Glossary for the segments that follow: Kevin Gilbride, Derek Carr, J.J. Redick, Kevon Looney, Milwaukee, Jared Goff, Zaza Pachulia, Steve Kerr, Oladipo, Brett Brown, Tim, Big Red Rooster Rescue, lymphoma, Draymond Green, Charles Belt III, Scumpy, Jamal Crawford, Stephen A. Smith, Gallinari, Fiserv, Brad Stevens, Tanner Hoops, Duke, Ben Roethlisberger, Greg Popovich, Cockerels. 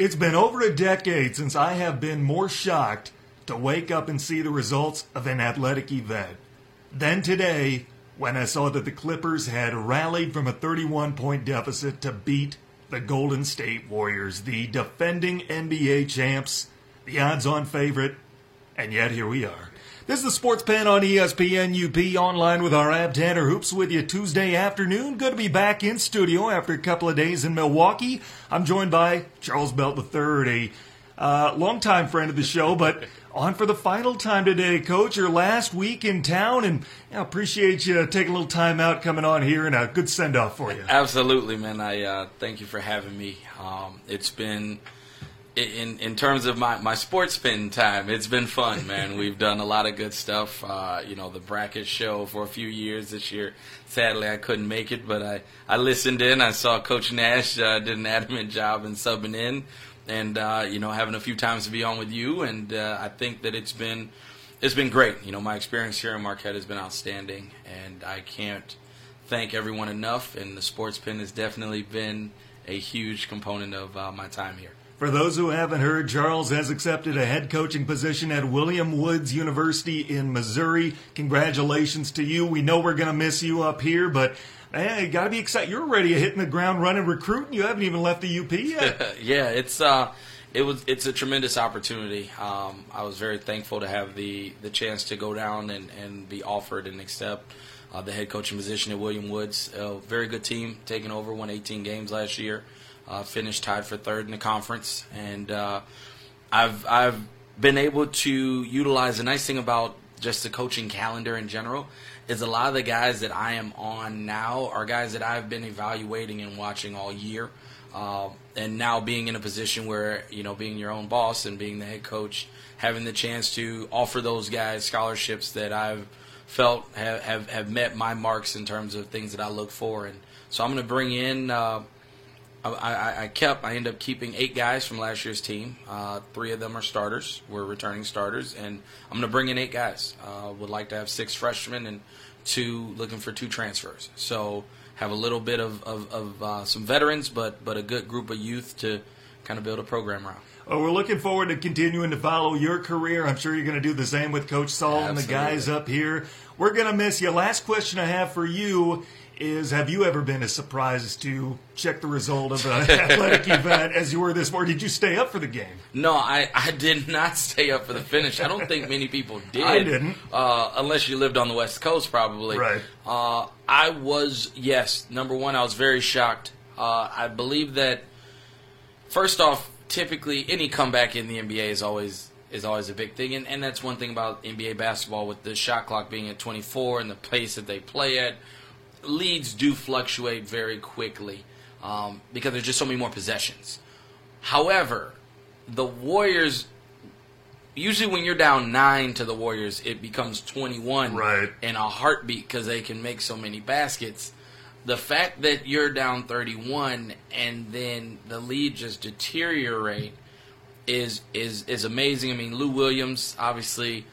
It's been over a decade since I have been more shocked to wake up and see the results of an athletic event than today when I saw that the Clippers had rallied from a 31-point deficit to beat the Golden State Warriors, the defending NBA champs, the odds-on favorite, and yet here we are. This is the Sports Pen on ESPN-UP, online with our Ab Tanner Hoops with you Tuesday afternoon. Good to be back in studio after a couple of days in Milwaukee. I'm joined by Charles Belt III, a longtime friend of the show, but on for the final time today. Coach, your last week in town, and I appreciate you taking a little time out coming on here and a good send-off for you. Absolutely, man. I thank you for having me. It's been... In terms of my sports spin time, it's been fun, man. We've done a lot of good stuff. The bracket show for a few years this year. Sadly, I couldn't make it, but I listened in. I saw Coach Nash did an adamant job in subbing in and, having a few times to be on with you. And I think that it's been great. My experience here in Marquette has been outstanding, and I can't thank everyone enough. And the sports spin has definitely been a huge component of my time here. For those who haven't heard, Charles has accepted a head coaching position at William Woods University in Missouri. Congratulations to you. We know we're going to miss you up here, but man, you got to be excited. You're already hitting the ground running, recruiting. You haven't even left the UP yet. Yeah, it's a tremendous opportunity. I was very thankful to have the chance to go down and be offered and accept the head coaching position at William Woods. A very good team, taking over, won 18 games last year. Finished tied for third in the conference, and I've been able to utilize. The nice thing about just the coaching calendar in general is a lot of the guys that I am on now are guys that I've been evaluating and watching all year, and now being in a position where being your own boss and being the head coach, having the chance to offer those guys scholarships that I've felt have met my marks in terms of things that I look for, and so I'm going to bring in. I ended up keeping 8 guys from last year's team. 3 of them are starters. We're returning starters, and I'm going to bring in 8 guys. Would like to have 6 freshmen and 2 looking for 2 transfers. So have a little bit of some veterans, but a good group of youth to kind of build a program around. Well, we're looking forward to continuing to follow your career. I'm sure you're going to do the same with Coach Saul and the guys up here. We're going to miss you. Last question I have for you is, have you ever been as surprised to check the result of an athletic event as you were this morning? Did you stay up for the game? No, I did not stay up for the finish. I don't think many people did. I didn't. Unless you lived on the West Coast, probably. Right. Number one, I was very shocked. I believe that, first off, typically any comeback in the NBA is always a big thing, and that's one thing about NBA basketball with the shot clock being at 24 and the pace that they play at. Leads do fluctuate very quickly because there's just so many more possessions. However, the Warriors, usually when you're down 9 to the Warriors, it becomes 21 right. in a heartbeat because they can make so many baskets. The fact that you're down 31 and then the lead just deteriorate is amazing. I mean, Lou Williams, obviously,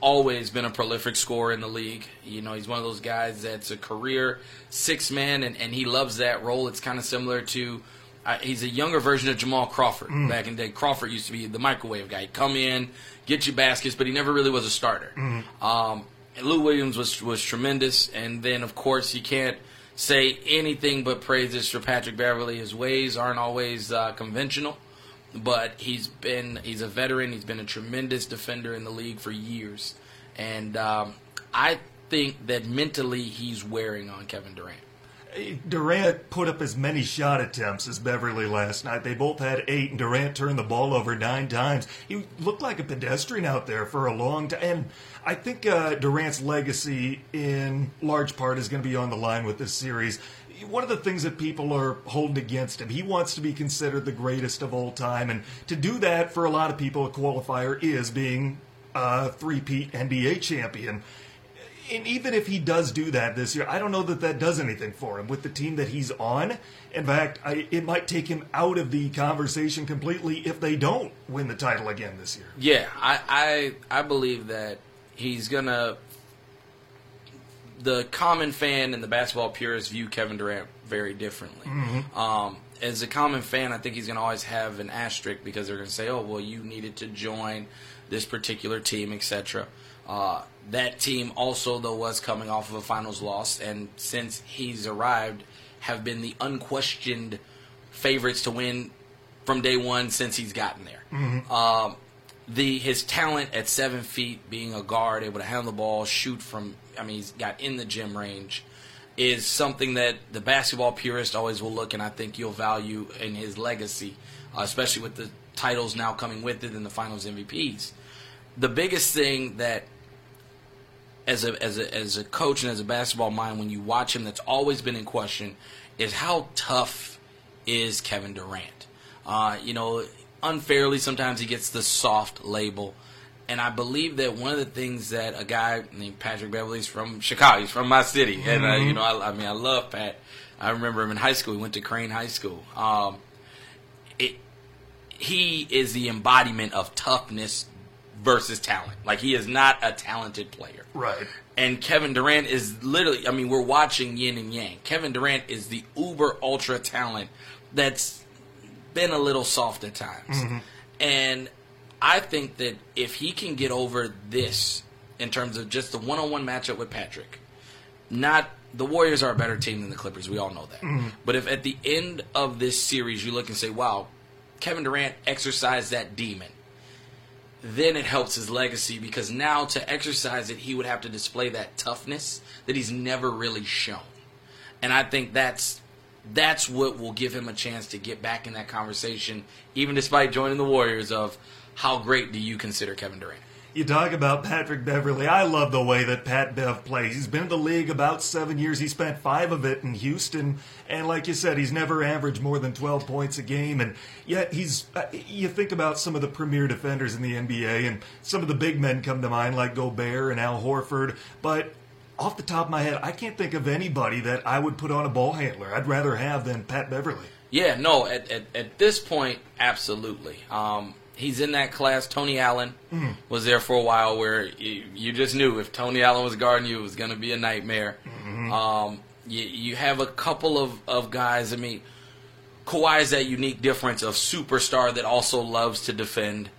always been a prolific scorer in the league. He's one of those guys that's a career 6-man, and he loves that role. It's kind of similar to he's a younger version of Jamal Crawford. Back in the day, Crawford used to be the microwave guy. He'd come in, get you baskets, but he never really was a starter. Lou Williams was tremendous, and then, of course, you can't say anything but praises for Patrick Beverley. His ways aren't always conventional. But he's a veteran. He's been a tremendous defender in the league for years. And I think that mentally he's wearing on Kevin Durant. Durant put up as many shot attempts as Beverley last night. They both had 8, and Durant turned the ball over 9 times. He looked like a pedestrian out there for a long time. And I think Durant's legacy in large part is going to be on the line with this series. One of the things that people are holding against him, he wants to be considered the greatest of all time. And to do that, for a lot of people, a qualifier is being a 3-peat NBA champion. And even if he does do that this year, I don't know that that does anything for him with the team that he's on. In fact, it might take him out of the conversation completely if they don't win the title again this year. Yeah, I believe that he's going to... The common fan and the basketball purists view Kevin Durant very differently. as a common fan, I think he's going to always have an asterisk because they're going to say, oh, well, you needed to join this particular team, etc. That team also, though, was coming off of a finals loss, and since he's arrived, have been the unquestioned favorites to win from day one since he's gotten there. Mm-hmm. His talent at 7 feet, being a guard, able to handle the ball, shoot from, he's got in the gym range, is something that the basketball purist always will look, and I think you'll value in his legacy, especially with the titles now coming with it and the finals MVPs. The biggest thing that, as a coach and as a basketball mind, when you watch him, that's always been in question, is how tough is Kevin Durant? Unfairly, sometimes he gets the soft label. And I believe that one of the things that a guy named Patrick Beverley is from Chicago. He's from my city. And, I love Pat. I remember him in high school. He went to Crane High School. He is the embodiment of toughness versus talent. Like, he is not a talented player. Right. And Kevin Durant is literally, we're watching yin and yang. Kevin Durant is the uber ultra talent that's been a little soft at times. Mm-hmm. And I think that if he can get over this in terms of just the one-on-one matchup with Patrick, the Warriors are a better team than the Clippers. We all know that. Mm-hmm. But if at the end of this series you look and say, wow, Kevin Durant exercised that demon, then it helps his legacy because now to exercise it, he would have to display that toughness that he's never really shown. And I think that's what will give him a chance to get back in that conversation, even despite joining the Warriors, of how great do you consider Kevin Durant? You talk about Patrick Beverley. I love the way that Pat Bev plays. He's been in the league about 7 years. He spent 5 of it in Houston. And like you said, he's never averaged more than 12 points a game. And yet you think about some of the premier defenders in the NBA, and some of the big men come to mind like Gobert and Al Horford. But off the top of my head, I can't think of anybody that I would put on a ball handler I'd rather have than Pat Beverley. Yeah, no, at this point, absolutely. He's in that class. Tony Allen was there for a while where you just knew if Tony Allen was guarding you, it was going to be a nightmare. Mm-hmm. You have a couple of guys. Kawhi is that unique difference of superstar that also loves to defend.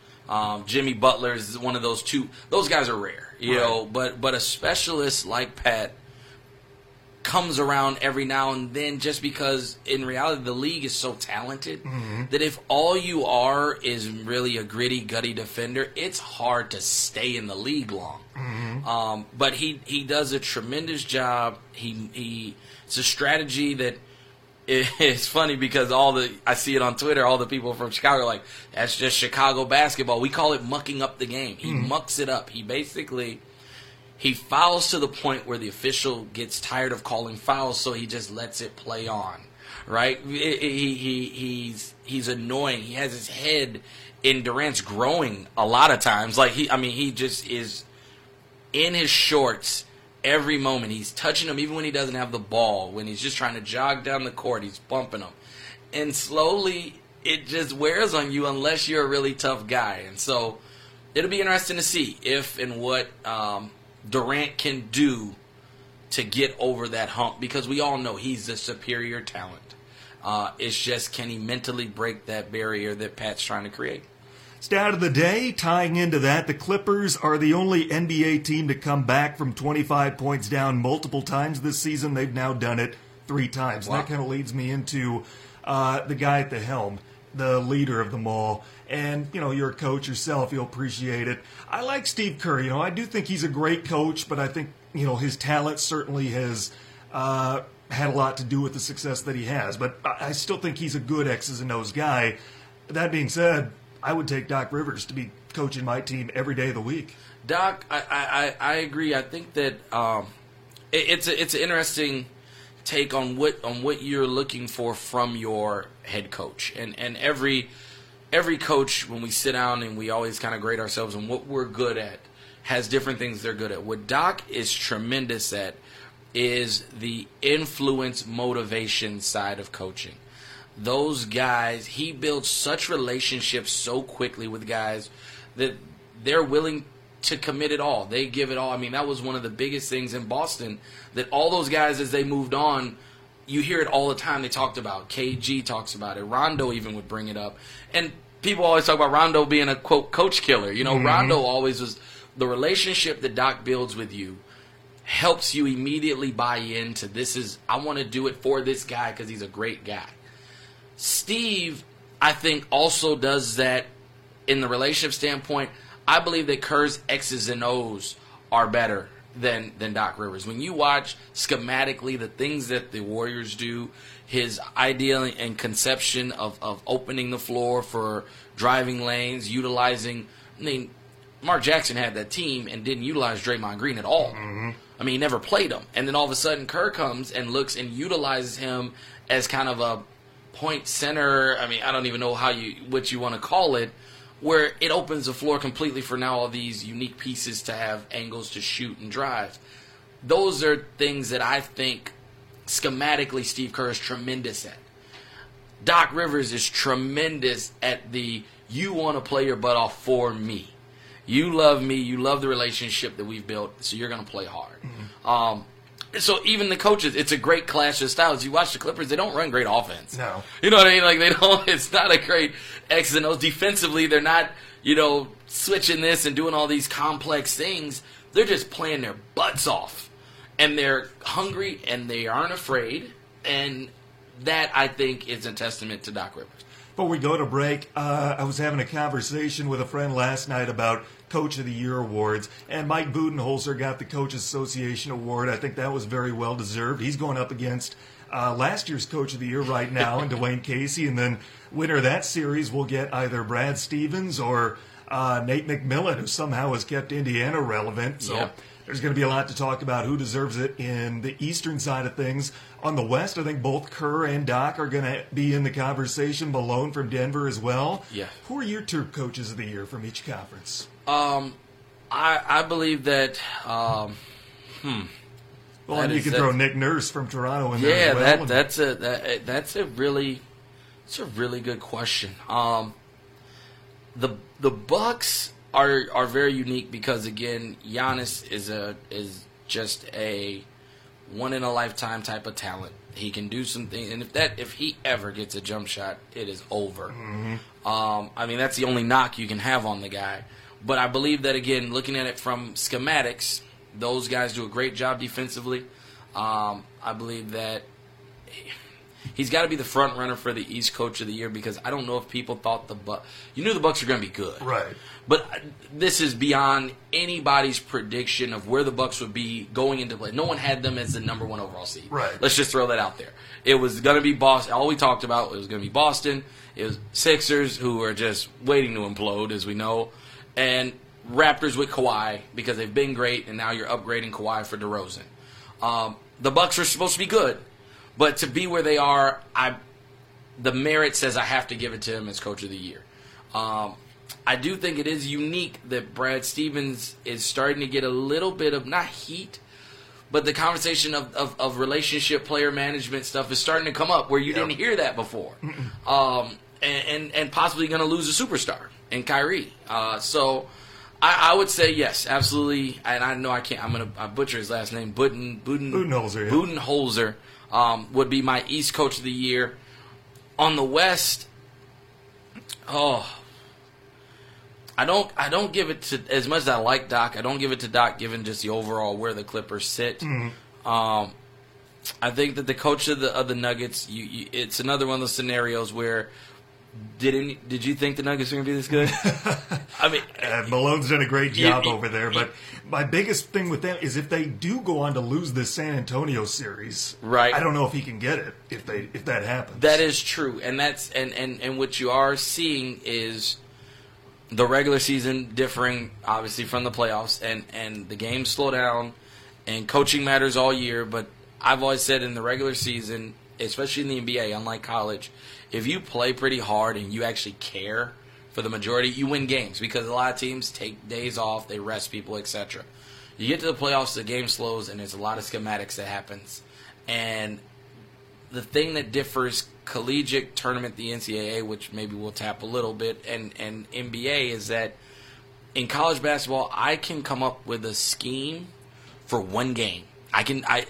Jimmy Butler is one of those two. Those guys are rare, you know. But a specialist like Pat comes around every now and then just because, in reality, the league is so talented that if all you are is really a gritty, gutty defender, it's hard to stay in the league long. Mm-hmm. But he does a tremendous job. It's a strategy that it's funny because I see it on Twitter, all the people from Chicago are like, that's just Chicago basketball. We call it mucking up the game. He mucks it up. He basically... He fouls to the point where the official gets tired of calling fouls, so he just lets it play on, right? He's annoying. He has his head in Durant's growing a lot of times. Like he just is in his shorts every moment. He's touching him even when he doesn't have the ball. When he's just trying to jog down the court, he's bumping him, and slowly it just wears on you unless you're a really tough guy. And so it'll be interesting to see if and what Durant can do to get over that hump, because we all know he's the superior talent. It's just, can he mentally break that barrier that Pat's trying to create? Stat of the day, tying into that, the Clippers are the only NBA team to come back from 25 points down multiple times this season. They've now done it 3 times. Wow. That kind of leads me into the guy at the helm, the leader of them all. And, you're a coach yourself. You'll appreciate it. I like Steve Kerr. I do think he's a great coach, but I think, his talent certainly has had a lot to do with the success that he has. But I still think he's a good X's and O's guy. That being said, I would take Doc Rivers to be coaching my team every day of the week. Doc, I agree. I think that it's an interesting take on what you're looking for from your head coach. And every coach, when we sit down and we always kind of grade ourselves on what we're good at, has different things they're good at. What Doc is tremendous at is the influence, motivation side of coaching. Those guys, he builds such relationships so quickly with guys that they're willing to commit it all. They give it all. That was one of the biggest things in Boston, that all those guys, as they moved on, you hear it all the time. They talked about KG talks about it. Rondo even would bring it up. And people always talk about Rondo being a, quote, coach killer. You know, mm-hmm. Rondo always was the relationship that Doc builds with you helps you immediately buy into this is, I want to do it for this guy because he's a great guy. Steve, I think, also does that in the relationship standpoint. I believe that Kerr's X's and O's are better than Doc Rivers. When you watch schematically the things that the Warriors do, his idea and conception of opening the floor for driving lanes, utilizing – I mean, Mark Jackson had that team and didn't utilize Draymond Green at all. Mm-hmm. I mean, he never played him. And then all of a sudden Kerr comes and looks and utilizes him as kind of a point center. I mean, I don't even know how you what you want to call it, where it opens the floor completely for now all these unique pieces to have angles to shoot and drive. Those are things that I think schematically Steve Kerr is tremendous at. Doc Rivers is tremendous at the you want to play your butt off for me. You love me. You love the relationship that we've built, so you're going to play hard. Mm-hmm. So even the coaches, it's a great clash of styles. You watch the Clippers, they don't run great offense. No. You know what I mean? Like, they don't, it's not a great X and O's. Defensively, they're not, you know, switching this and doing all these complex things. They're just playing their butts off. And they're hungry, and they aren't afraid. And that, I think, is a testament to Doc Rivers. Before we go to break, I was having a conversation with a friend last night about Coach of the Year awards, and Mike Budenholzer got the Coaches Association Award. I think that was very well deserved. He's going up against last year's Coach of the Year right now and Dwayne Casey, and then winner of that series will get either Brad Stevens or Nate McMillan, who somehow has kept Indiana relevant. So yeah. There's going to be a lot to talk about who deserves it in the eastern side of things. On the west, I think both Kerr and Doc are going to be in the conversation. Malone from Denver as well. Yeah. Who are your two Coaches of the Year from each conference? I believe that. Well, that and you can throw Nick Nurse from Toronto in there. Yeah, as well. That's a really good question. The Bucks are very unique because, again, Giannis is just a one in a lifetime type of talent. He can do some things, and if he ever gets a jump shot, it is over. Mm-hmm. I mean, that's the only knock you can have on the guy. But I believe that, again, looking at it from schematics, those guys do a great job defensively. I believe that he's got to be the front runner for the East Coach of the Year because I don't know if people thought the Bucks. You knew the Bucks were going to be good, right? But this is beyond anybody's prediction of where the Bucks would be going into play. No one had them as the number one overall seed. Right. Let's just throw that out there. It was going to be Boston. All we talked about was going to be Boston. It was Sixers, who are just waiting to implode, as we know, and Raptors with Kawhi because they've been great, and now you're upgrading Kawhi for DeRozan. The Bucks are supposed to be good. But to be where they are, the merit says I have to give it to him as Coach of the Year. I do think it is unique that Brad Stevens is starting to get a little bit of, not heat, but the conversation of relationship player management stuff is starting to come up where you didn't hear that before. And possibly going to lose a superstar in Kyrie. So I would say yes, absolutely. And I know I can't, I butcher his last name, Budenholzer. Yeah. Budenholzer. Would be my East Coach of the Year. On the West, I don't give it to, as much as I like Doc, I don't give it to Doc given just the overall where the Clippers sit. Mm-hmm. I think that the coach of the Nuggets, it's another one of those scenarios where did you think the Nuggets were going to be this good? I mean, Malone's done a great job over there, but my biggest thing with them is if they do go on to lose this San Antonio series, right? I don't know if he can get it if that happens. That is true, and that's and what you are seeing is the regular season differing obviously from the playoffs, and the games slow down, and coaching matters all year. But I've always said in the regular season, especially in the NBA, unlike college, if you play pretty hard and you actually care for the majority, you win games because a lot of teams take days off, they rest people, etc. You get to the playoffs, the game slows, and there's a lot of schematics that happens. And the thing that differs collegiate tournament, the NCAA, which maybe we'll tap a little bit, and NBA is that in college basketball, I can come up with a scheme for one game. I can – I.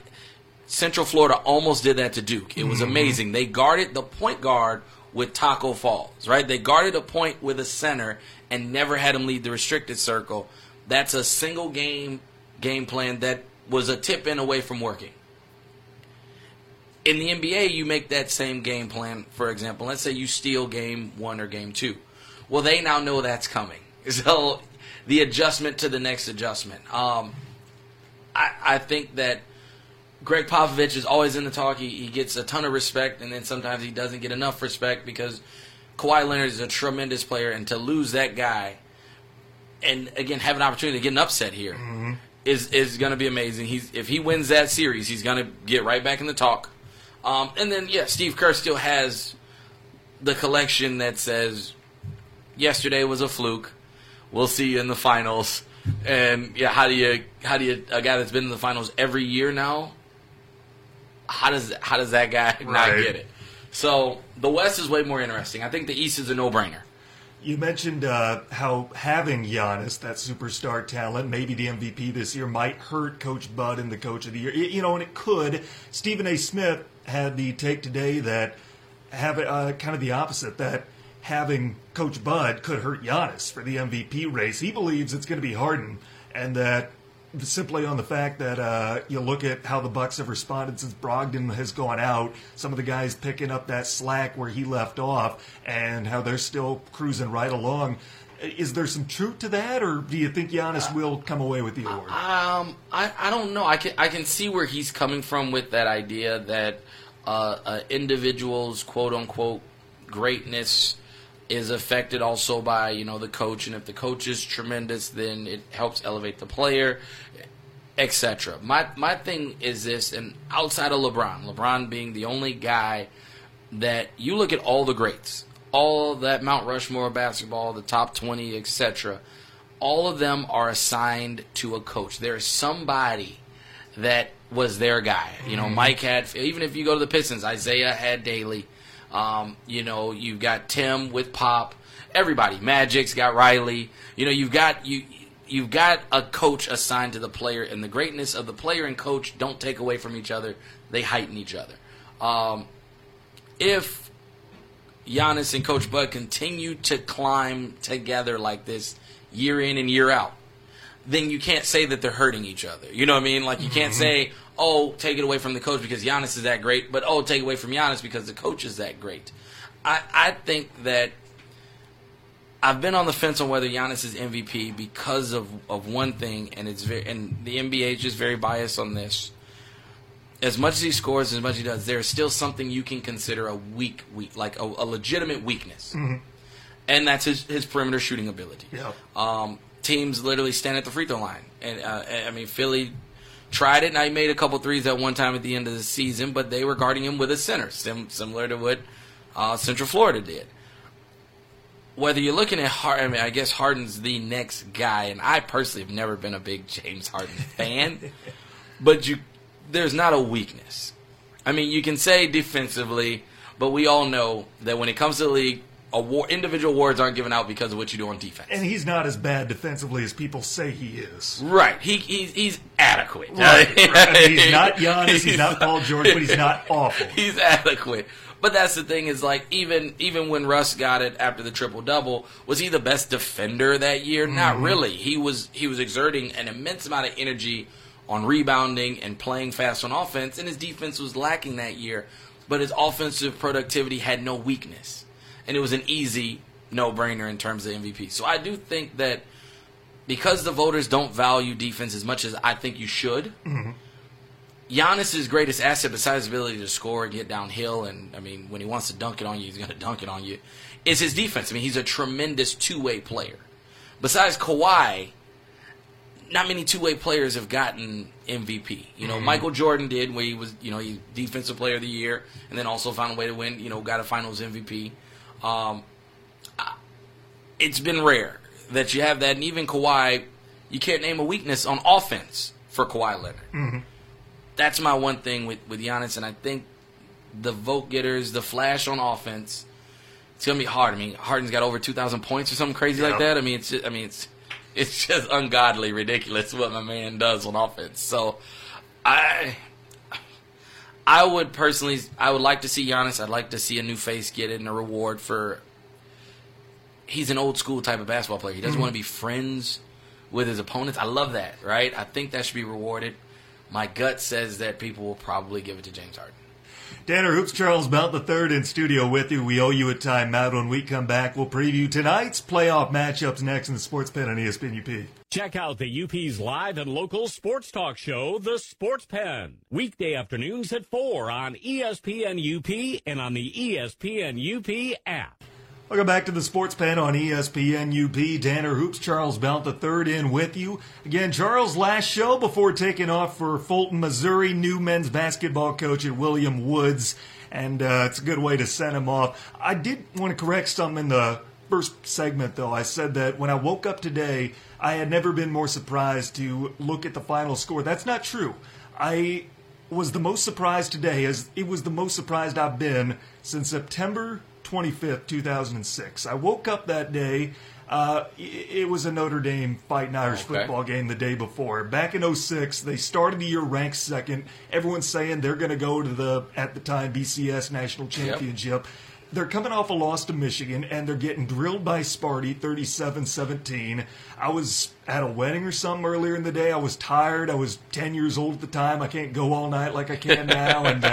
Central Florida almost did that to Duke. It was amazing. They guarded the point guard with Taco Falls, right? They guarded a point with a center and never had him lead the restricted circle. That's a single game plan that was a tip in away from working. In the NBA, you make that same game plan, for example. Let's say you steal game one or game two. Well, they now know that's coming. So the adjustment to the next adjustment. I think that Greg Popovich is always in the talk. He gets a ton of respect, and then sometimes he doesn't get enough respect because Kawhi Leonard is a tremendous player, and to lose that guy and, again, have an opportunity to get an upset here is going to be amazing. If he wins that series, he's going to get right back in the talk. And then, yeah, Steve Kerr still has the collection that says yesterday was a fluke. We'll see you in the finals. And, yeah, how do you a guy that's been in the finals every year now, how does that guy not get it? So the West is way more interesting. I think the East is a no-brainer. You mentioned how having Giannis, that superstar talent, maybe the MVP this year, might hurt Coach Bud and the Coach of the Year. You know, and it could. Stephen A. Smith had the take today that have kind of the opposite, that having Coach Bud could hurt Giannis for the MVP race. He believes it's going to be Harden, and that simply on the fact that you look at how the Bucks have responded since Brogdon has gone out, some of the guys picking up that slack where he left off, and how they're still cruising right along. Is there some truth to that, or do you think Giannis will come away with the award? I don't know. I can see where he's coming from with that idea that individuals' quote-unquote greatness is affected also by, you know, the coach, and if the coach is tremendous, then it helps elevate the player, etc. My thing is this, and outside of LeBron being the only guy that you look at all the greats, all that Mount Rushmore basketball, the top 20, etc., all of them are assigned to a coach. There is somebody that was their guy. You know, Mike had, even if you go to the Pistons, Isaiah had Daly. You know, you've got Tim with Pop, everybody. Magic's got Riley. You know, you've got a coach assigned to the player, and the greatness of the player and coach don't take away from each other. They heighten each other. If Giannis and Coach Bud continue to climb together like this year in and year out, then you can't say that they're hurting each other. You know what I mean? Like, you can't say, oh, take it away from the coach because Giannis is that great, but oh, take it away from Giannis because the coach is that great. I think that I've been on the fence on whether Giannis is MVP because of one thing, and the NBA is just very biased on this. As much as he scores, as much as he does, there is still something you can consider a weak, like a legitimate weakness, and that's his perimeter shooting ability. Yeah. Teams literally stand at the free throw line, and I mean, Philly tried it, and I made a couple threes at one time at the end of the season, but they were guarding him with a center, similar to what Central Florida did. Whether you're looking at Harden, I mean, I guess Harden's the next guy, and I personally have never been a big James Harden fan, but there's not a weakness. I mean, you can say defensively, but we all know that when it comes to the league, individual awards aren't given out because of what you do on defense. And he's not as bad defensively as people say he is. Right. He's adequate. Right. Right. He's not Giannis. He's not Paul George, but he's not awful. He's adequate. But that's the thing is, like, even when Russ got it after the triple-double, was he the best defender that year? Not really. He was exerting an immense amount of energy on rebounding and playing fast on offense, and his defense was lacking that year. But his offensive productivity had no weakness. And it was an easy no-brainer in terms of MVP. So I do think that because the voters don't value defense as much as I think you should, Giannis' greatest asset, besides his ability to score and get downhill, and, I mean, when he wants to dunk it on you, he's going to dunk it on you, is his defense. I mean, he's a tremendous two-way player. Besides Kawhi, not many two-way players have gotten MVP. You know, Michael Jordan did, where he was, you know, he Defensive Player of the Year, and then also found a way to win, you know, got a Finals MVP. It's been rare that you have that, and even Kawhi, you can't name a weakness on offense for Kawhi Leonard. That's my one thing with Giannis, and I think the vote getters, the flash on offense, it's gonna be hard. I mean, Harden's got over 2,000 points or something crazy like that. I mean, it's just ungodly, ridiculous what my man does on offense. So I would like to see Giannis. I'd like to see a new face get it and a reward for. He's an old school type of basketball player. He doesn't want to be friends with his opponents. I love that, right? I think that should be rewarded. My gut says that people will probably give it to James Harden. Tanner Hoops, Charles Belt III in studio with you. We owe you a timeout. When we come back, we'll preview tonight's playoff matchups next in the Sports Pen on ESPN-UP. Check out the UP's live and local sports talk show, The Sports Pen. Weekday afternoons at 4 on ESPN-UP and on the ESPN-UP app. Welcome back to the Sports Pen on ESPN-UP. Tanner Hoops, Charles Belt III in with you. Again, Charles, last show before taking off for Fulton, Missouri, new men's basketball coach at William Woods, and it's a good way to send him off. I did want to correct something in the first segment, though. I said that when I woke up today, I had never been more surprised to look at the final score. That's not true. I was the most surprised today, as it was the most surprised I've been since September 25th, 2006. I woke up that day. It was a Notre Dame fighting Irish football game the day before. Back in 06, they started the year ranked second. Everyone's saying they're going to go to the, at the time, BCS National Championship. Yep. They're coming off a loss to Michigan, and they're getting drilled by Sparty, 37-17. I was at a wedding or something earlier in the day. I was tired. I was 10 years old at the time. I can't go all night like I can now, and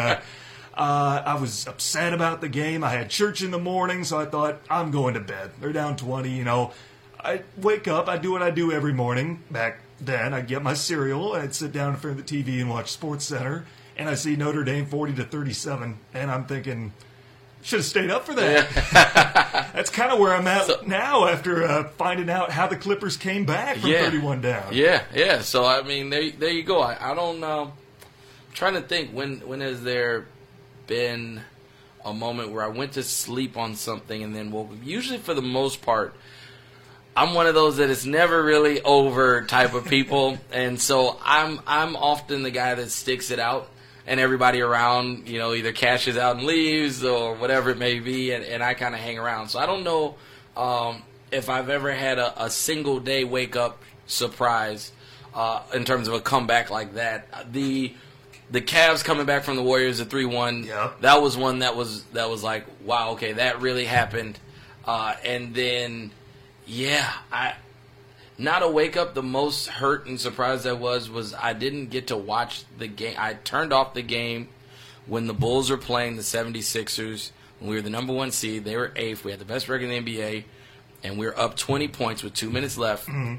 I was upset about the game. I had church in the morning, so I thought, I'm going to bed. They're down 20, you know. I wake up. I do what I do every morning. Back then, I'd get my cereal. I'd sit down in front of the TV and watch SportsCenter, and I see Notre Dame 40-37, and I'm thinking, should have stayed up for that. Yeah. That's kind of where I'm at now after finding out how the Clippers came back from 31 down. Yeah. So, I mean, there you go. I don't I'm trying to think, when is there – been a moment where I went to sleep on something and then woke up. Usually, for the most part, I'm one of those that it's never really over type of people, and so I'm often the guy that sticks it out, and everybody around, you know, either cashes out and leaves or whatever it may be, and I kind of hang around. So I don't know if I've ever had a single day wake up surprise in terms of a comeback like that. The Cavs coming back from the Warriors at 3-1, that was one that was like, wow, okay, that really happened. And then, not a wake-up. The most hurt and surprised I was I didn't get to watch the game. I turned off the game when the Bulls were playing the 76ers. We were the number one seed. They were eighth. We had the best record in the NBA, and we were up 20 points with 2 minutes left. Mm-hmm.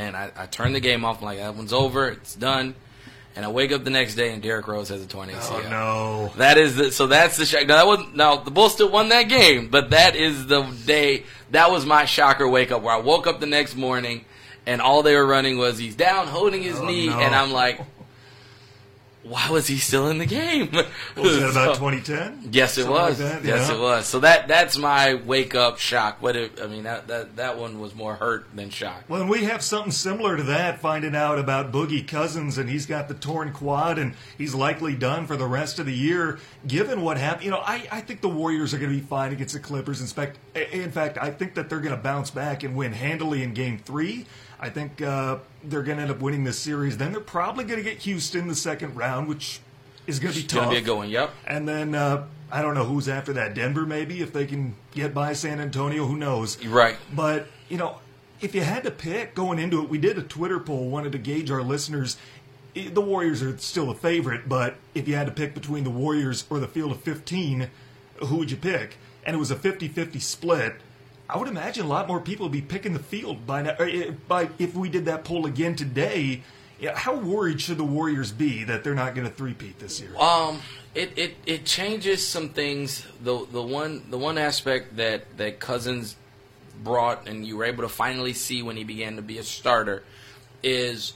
And I turned the game off. I'm like, that one's over. It's done. And I wake up the next day and Derrick Rose has a torn ACL. Oh no! That's the shock. Now the Bulls still won that game, but that is the day. That was my shocker wake up, where I woke up the next morning and all they were running was, he's down holding his knee, and I'm like, why was he still in the game? Was that about 2010? Yes, it was. Like that, yes, it was. So that's my wake-up shock. That one was more hurt than shock. Well, and we have something similar to that, finding out about Boogie Cousins, and he's got the torn quad, and he's likely done for the rest of the year, given what happened. You know, I think the Warriors are going to be fine against the Clippers. In fact, I think that they're going to bounce back and win handily in Game 3. I think they're going to end up winning this series. Then they're probably going to get Houston the second round, which is going to be tough. Going to be going, yep. And then I don't know who's after that. Denver, maybe, if they can get by San Antonio. Who knows? Right. But, you know, if you had to pick going into it, we did a Twitter poll, wanted to gauge our listeners. The Warriors are still a favorite, but if you had to pick between the Warriors or the field of 15, who would you pick? And it was a 50-50 split. I would imagine a lot more people would be picking the field by now. If we did that poll again today, how worried should the Warriors be that they're not going to three-peat this year? It changes some things. The one aspect that Cousins brought, and you were able to finally see when he began to be a starter, is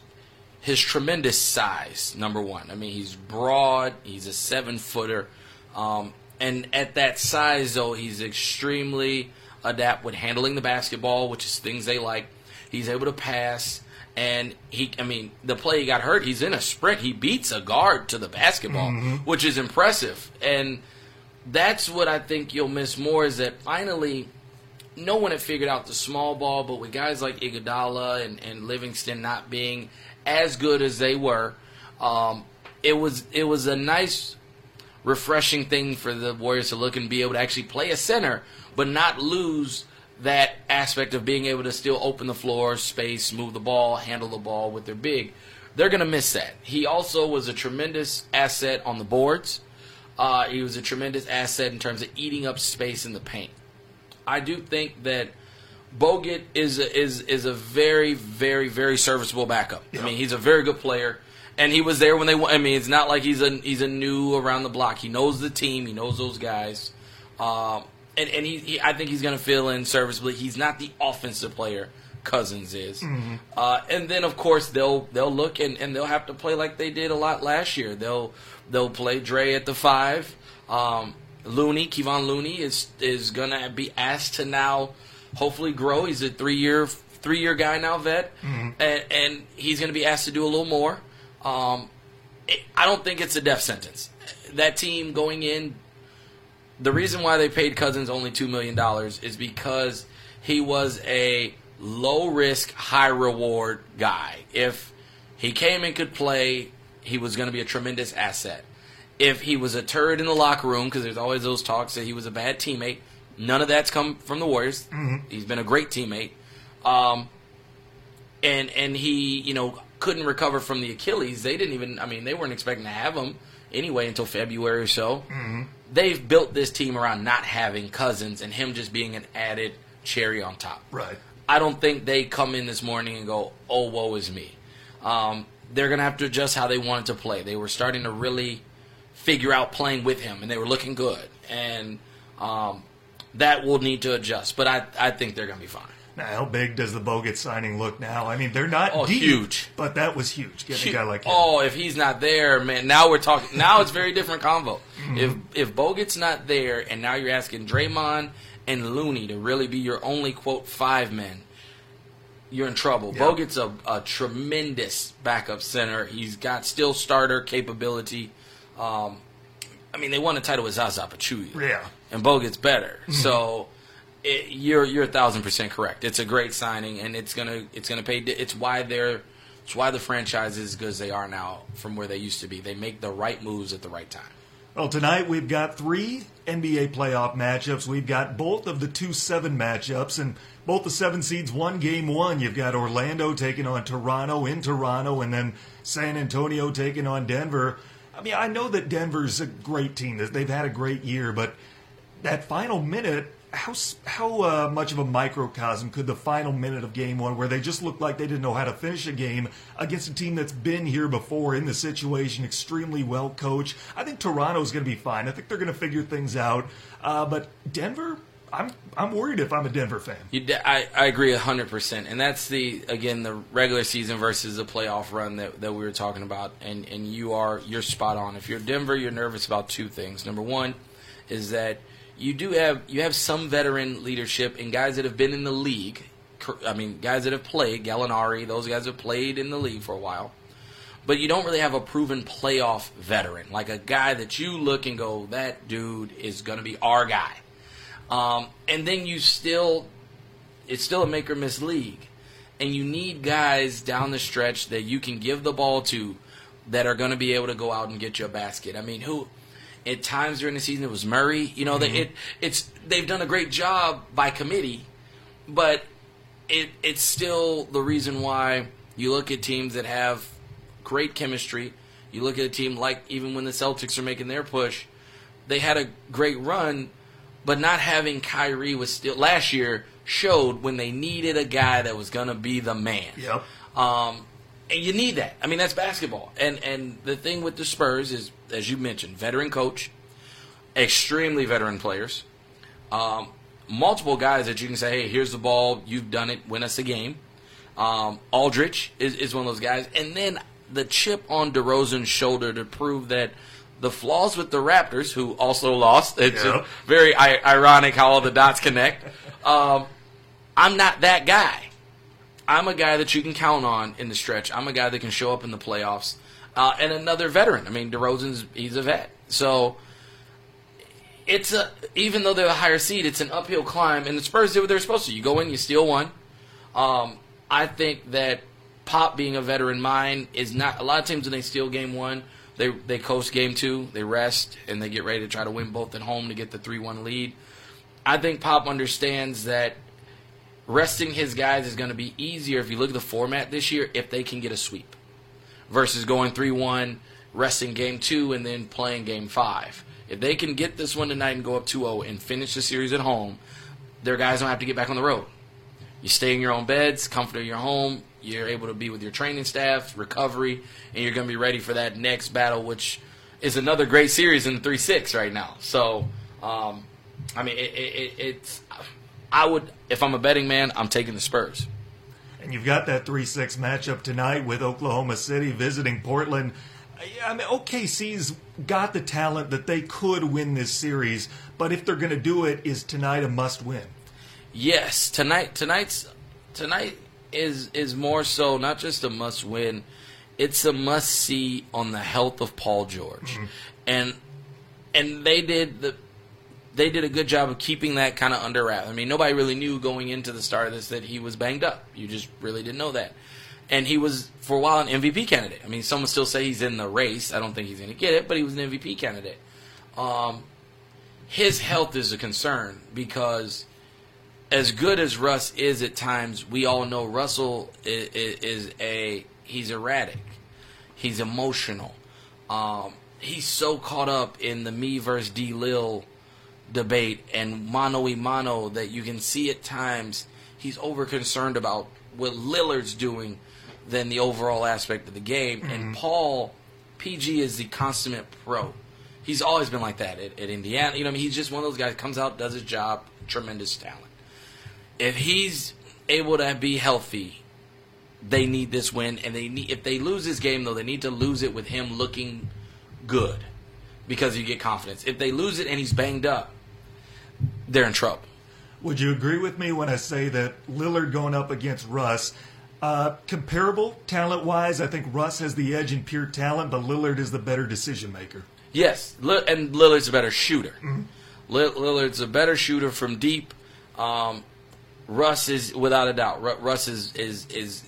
his tremendous size. Number one, I mean, he's broad. He's a 7-footer, and at that size, though, he's extremely adapt with handling the basketball, which is things they like. He's able to pass, and the play he got hurt, he's in a sprint. He beats a guard to the basketball, which is impressive. And that's what I think you'll miss more, is that finally no one had figured out the small ball, but with guys like Iguodala and Livingston not being as good as they were, it was a nice refreshing thing for the Warriors to look and be able to actually play a center, but not lose that aspect of being able to still open the floor, space, move the ball, handle the ball with their big. They're going to miss that. He also was a tremendous asset on the boards. He was a tremendous asset in terms of eating up space in the paint. I do think that Bogut is a very, very, very serviceable backup. Yep. I mean, he's a very good player, and he was there when they won. I mean, it's not like he's a new around the block. He knows the team. He knows those guys. And he I think he's going to fill in serviceably. He's not the offensive player Cousins is. Mm-hmm. And then, of course, they'll look and they'll have to play like they did a lot last year. They'll play Dre at the 5. Kevon Looney is going to be asked to now hopefully grow. He's a three-year guy now, vet. Mm-hmm. And he's going to be asked to do a little more. I don't think it's a death sentence. That team going in, the reason why they paid Cousins only $2 million is because he was a low-risk, high-reward guy. If he came and could play, he was going to be a tremendous asset. If he was a turd in the locker room, because there's always those talks that he was a bad teammate, none of that's come from the Warriors. Mm-hmm. He's been a great teammate. And he, couldn't recover from the Achilles. They didn't even, they weren't expecting to have him anyway until February or so. Mm-hmm. They've built this team around not having Cousins and him just being an added cherry on top. Right. I don't think they come in this morning and go, oh, woe is me. They're going to have to adjust how they wanted to play. They were starting to really figure out playing with him, and they were looking good. And that will need to adjust. But I think they're going to be fine. Now, how big does the Bogut signing look now? They're not deep, huge, but that was huge. Getting a guy like him. Oh, if he's not there, man, now we're talking. Now it's a very different convo. Mm-hmm. If Bogut's not there, and now you're asking Draymond and Looney to really be your only, quote, 5 men, you're in trouble. Yep. Bogut's a tremendous backup center. He's got still starter capability. They won the title with Zaza Pachulia. Yeah. And Bogut's better. Mm-hmm. So You're 1,000% correct. It's a great signing, and it's gonna pay. It's why the franchise is as good as they are now from where they used to be. They make the right moves at the right time. Well, tonight we've got 3 NBA playoff matchups. We've got both of the 2-7 matchups, and both the 7 seeds won Game 1. You've got Orlando taking on Toronto in Toronto, and then San Antonio taking on Denver. I know that Denver's a great team. They've had a great year, but that final minute. How much of a microcosm could the final minute of Game 1, where they just looked like they didn't know how to finish a game against a team that's been here before in the situation, extremely well coached? I think Toronto's going to be fine. I think they're going to figure things out. But Denver, I'm worried if I'm a Denver fan. I agree 100%. And that's, the regular season versus the playoff run that we were talking about. And you're spot on. If you're Denver, you're nervous about 2 things. Number 1 is that you have some veteran leadership and guys that have been in the league. Guys that have played, Gallinari, those guys have played in the league for a while. But you don't really have a proven playoff veteran, like a guy that you look and go, that dude is going to be our guy. And then it's still a make or miss league. And you need guys down the stretch that you can give the ball to that are going to be able to go out and get you a basket. Who... At times during the season, it was Murray. Mm-hmm. They've done a great job by committee, but it's still the reason why you look at teams that have great chemistry. You look at a team like even when the Celtics are making their push, they had a great run, but not having Kyrie was still last year showed when they needed a guy that was going to be the man. Yep. And you need that. That's basketball. And the thing with the Spurs is, as you mentioned, veteran coach, extremely veteran players, multiple guys that you can say, hey, here's the ball, you've done it, win us a game. Aldridge is one of those guys. And then the chip on DeRozan's shoulder to prove that the flaws with the Raptors, who also lost, it's very ironic how all the dots connect, I'm not that guy. I'm a guy that you can count on in the stretch. I'm a guy that can show up in the playoffs. And another veteran. DeRozan's a vet. So even though they're a higher seed, it's an uphill climb. And the Spurs did what they were supposed to. You go in, you steal one. I think that Pop being a veteran mind is not – a lot of teams when they steal Game 1, They coast game two, they rest, and they get ready to try to win both at home to get the 3-1 lead. I think Pop understands that resting his guys is going to be easier if you look at the format this year if they can get a sweep versus going 3-1, resting game two, and then playing game five. If they can get this one tonight and go up 2-0 and finish the series at home, their guys don't have to get back on the road. You stay in your own beds, comfort of your home, you're able to be with your training staff, recovery, and you're going to be ready for that next battle, which is another great series in the 3-6 right now. So, I mean, it's – I would – if I'm a betting man, I'm taking the Spurs. And you've got that 3-6 matchup tonight with Oklahoma City visiting Portland. I mean, OKC's got the talent that they could win this series, but if they're going to do it, is tonight a must-win? Yes, tonight is more so not just a must-win, it's a must-see on the health of Paul George, mm-hmm. and they did a good job of keeping that kind of under wraps. I mean, nobody really knew going into the start of this that he was banged up. You just really didn't know that. And he was, for a while, an MVP candidate. I mean, some would still say he's in the race. I don't think he's going to get it, but he was an MVP candidate. His health is a concern because as good as Russ is at times, we all know Russell he's erratic. He's emotional. He's so caught up in the me versus D Lil debate and mano-a-mano that you can see at times he's over-concerned about what Lillard's doing than the overall aspect of the game. Mm-hmm. And Paul, PG, is the consummate pro. He's always been like that at Indiana. You know, I mean, he's just one of those guys that comes out, does his job, tremendous talent. If he's able to be healthy, they need this win. And if they lose this game, though, they need to lose it with him looking good because you get confidence. If they lose it and he's banged up, they're in trouble. Would you agree with me when I say that Lillard going up against Russ, comparable talent-wise, I think Russ has the edge in pure talent, but Lillard is the better decision-maker. Yes, and Lillard's a better shooter. Mm-hmm. Lillard's a better shooter from deep. Russ is, without a doubt, Russ's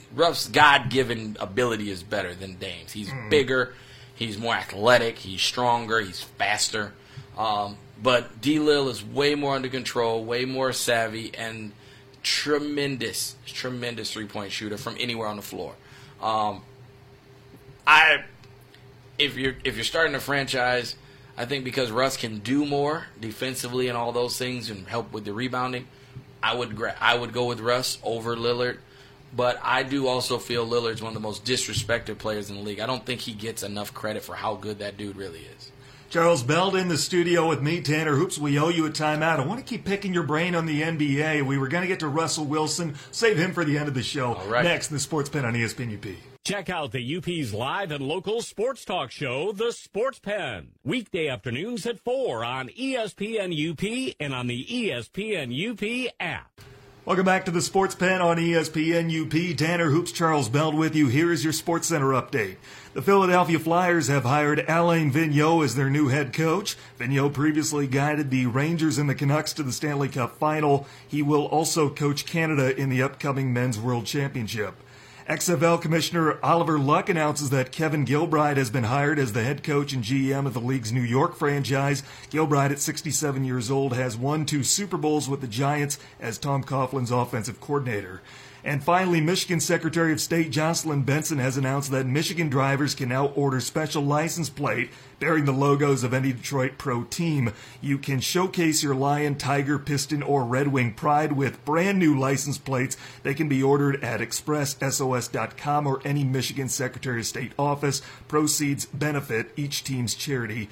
God-given ability is better than Dame's. He's bigger, he's more athletic, he's stronger, he's faster. But D-Lil is way more under control, way more savvy, and tremendous three-point shooter from anywhere on the floor. If you're starting a franchise, I think because Russ can do more defensively and all those things and help with the rebounding, I would go with Russ over Lillard. But I do also feel Lillard's one of the most disrespected players in the league. I don't think he gets enough credit for how good that dude really is. Charles Belt in the studio with me, Tanner Hoops. We owe you a timeout. I want to keep picking your brain on the NBA. We were going to get to Russell Wilson. Save him for the end of the show. All right. Next, the Sports Pen on ESPN-UP. Check out the UP's live and local sports talk show, The Sports Pen. Weekday afternoons at 4 on ESPN-UP and on the ESPN-UP app. Welcome back to the Sports Pen on ESPN-UP. Tanner Hoops, Charles Belt with you. Here is your Sports Center update. The Philadelphia Flyers have hired Alain Vigneault as their new head coach. Vigneault previously guided the Rangers and the Canucks to the Stanley Cup Final. He will also coach Canada in the upcoming Men's World Championship. XFL Commissioner Oliver Luck announces that Kevin Gilbride has been hired as the head coach and GM of the league's New York franchise. Gilbride, at 67 years old, has won 2 Super Bowls with the Giants as Tom Coughlin's offensive coordinator. And finally, Michigan Secretary of State Jocelyn Benson has announced that Michigan drivers can now order special license plate bearing the logos of any Detroit pro team. You can showcase your Lion, Tiger, Piston, or Red Wing pride with brand new license plates. They can be ordered at expresssos.com or any Michigan Secretary of State office. Proceeds benefit each team's charity,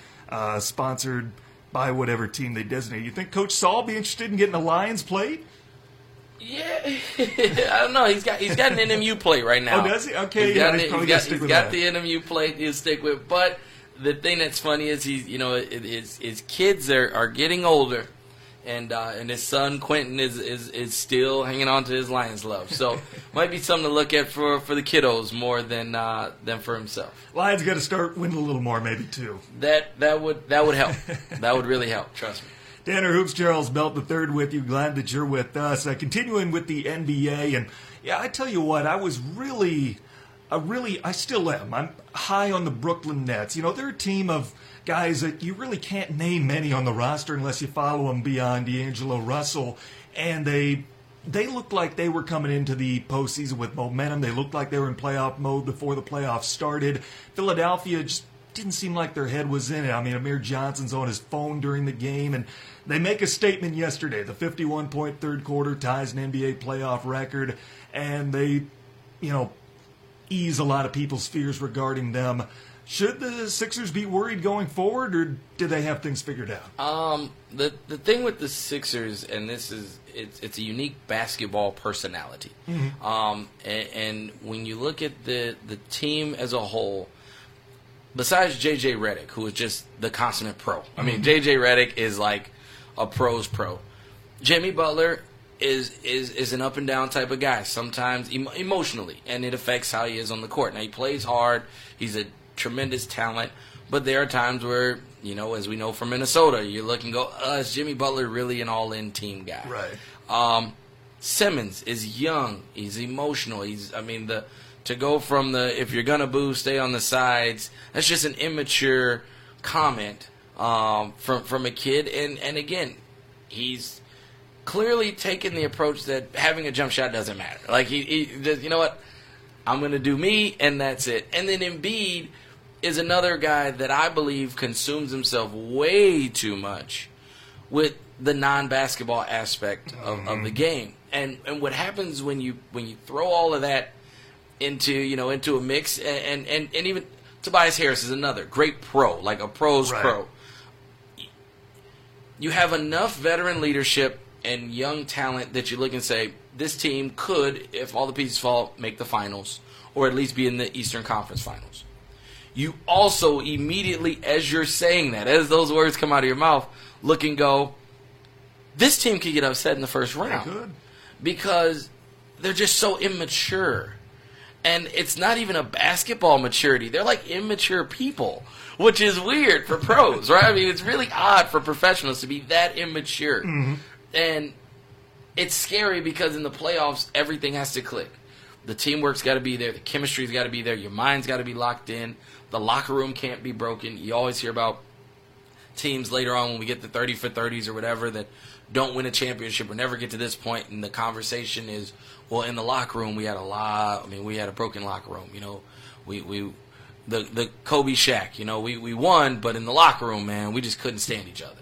sponsored by whatever team they designate. You think Coach Saul would be interested in getting a Lions plate? Yeah, I don't know. He's got an NMU plate right now. Oh, does he? Okay, he's got the NMU plate he'll stick with. But the thing that's funny is his kids are getting older, and his son Quentin is still hanging on to his Lions love. So might be something to look at for the kiddos more than for himself. Lions got to start winning a little more, maybe too. That would help. That would really help. Trust me. Tanner Hoops, Charles Belt III with you. Glad that you're with us. Continuing with the NBA, and yeah, I tell you what, I was really I still am. I'm high on the Brooklyn Nets. You know, they're a team of guys that you really can't name many on the roster unless you follow them beyond D'Angelo Russell. And they looked like they were coming into the postseason with momentum. They looked like they were in playoff mode before the playoffs started. Philadelphia just didn't seem like their head was in it. I mean, Amir Johnson's on his phone during the game, and they make a statement yesterday. The 51-point third quarter ties an NBA playoff record, and they, you know, ease a lot of people's fears regarding them. Should the Sixers be worried going forward, or do they have things figured out? The thing with the Sixers, and this is it's a unique basketball personality. Mm-hmm. And when you look at the team as a whole, besides J.J. Redick, who is just the consummate pro. I mean, J.J. Redick is like a pro's pro. Jimmy Butler is an up and down type of guy, sometimes emotionally, and it affects how he is on the court. Now, he plays hard. He's a tremendous talent, but there are times where, you know, as we know from Minnesota, you look and go, is Jimmy Butler really an all-in team guy? Right. Simmons is young. He's emotional. To go from the if you're gonna boo, stay on the sides, that's just an immature comment from a kid. And again, he's clearly taking the approach that having a jump shot doesn't matter. Like, he just, you know what, I'm going to do me, and that's it. And then Embiid is another guy that I believe consumes himself way too much with the non-basketball aspect of the game. And what happens when you throw all of that into a mix, and even Tobias Harris is another great pro, like a pro's pro. You have enough veteran leadership and young talent that you look and say, this team could, if all the pieces fall, make the finals, or at least be in the Eastern Conference Finals. You also immediately, as you're saying that, as those words come out of your mouth, look and go, this team could get upset in the first round because they're just so immature. And it's not even a basketball maturity. They're like immature people, which is weird for pros, right? I mean, it's really odd for professionals to be that immature. Mm-hmm. And it's scary because in the playoffs, everything has to click. The teamwork's got to be there. The chemistry's got to be there. Your mind's got to be locked in. The locker room can't be broken. You always hear about teams later on when we get the 30 for 30s or whatever that don't win a championship or never get to this point, and the conversation is, well, in the locker room we had a broken locker room. You know, the Kobe Shaq, you know, we won, but in the locker room, man, we just couldn't stand each other.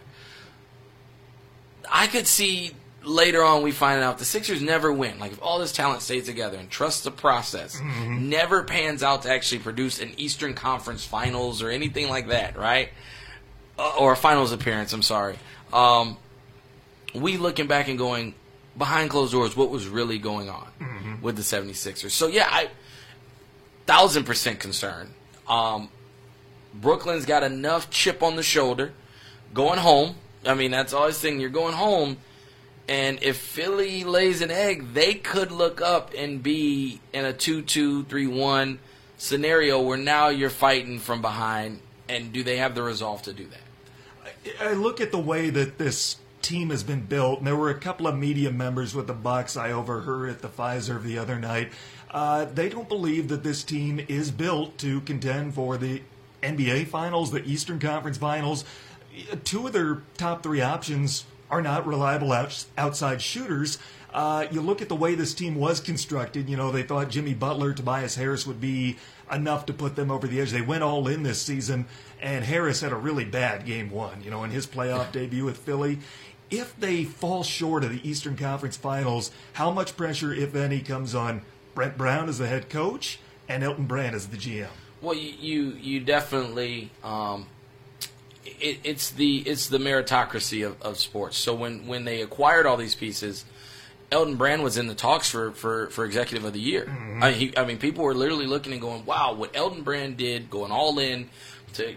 I could see later on we find out the Sixers never win. Like, if all this talent stays together and trusts the process, never pans out to actually produce an Eastern Conference Finals or anything like that, right? Or a Finals appearance, I'm sorry. We looking back and going, behind closed doors, what was really going on with the 76ers? So, yeah, 1,000% concerned. Brooklyn's got enough chip on the shoulder going home. I mean, that's always the thing. You're going home, and if Philly lays an egg, they could look up and be in a 2-2, 3-1 scenario where now you're fighting from behind, and do they have the resolve to do that? I look at the way that this team has been built, and there were a couple of media members with the Bucks I overheard at the Fiserv the other night. They don't believe that this team is built to contend for the NBA Finals, the Eastern Conference Finals. Two of their top three options are not reliable outside shooters. You look at the way this team was constructed. You know, they thought Jimmy Butler, Tobias Harris would be enough to put them over the edge. They went all in this season, and Harris had a really bad game one, you know, in his playoff debut with Philly. If they fall short of the Eastern Conference Finals, how much pressure, if any, comes on Brett Brown as the head coach and Elton Brand as the GM? Well, you definitely it's the meritocracy of sports. So when they acquired all these pieces, Elton Brand was in the talks for Executive of the Year. Mm-hmm. I mean, people were literally looking and going, wow, what Elton Brand did, going all in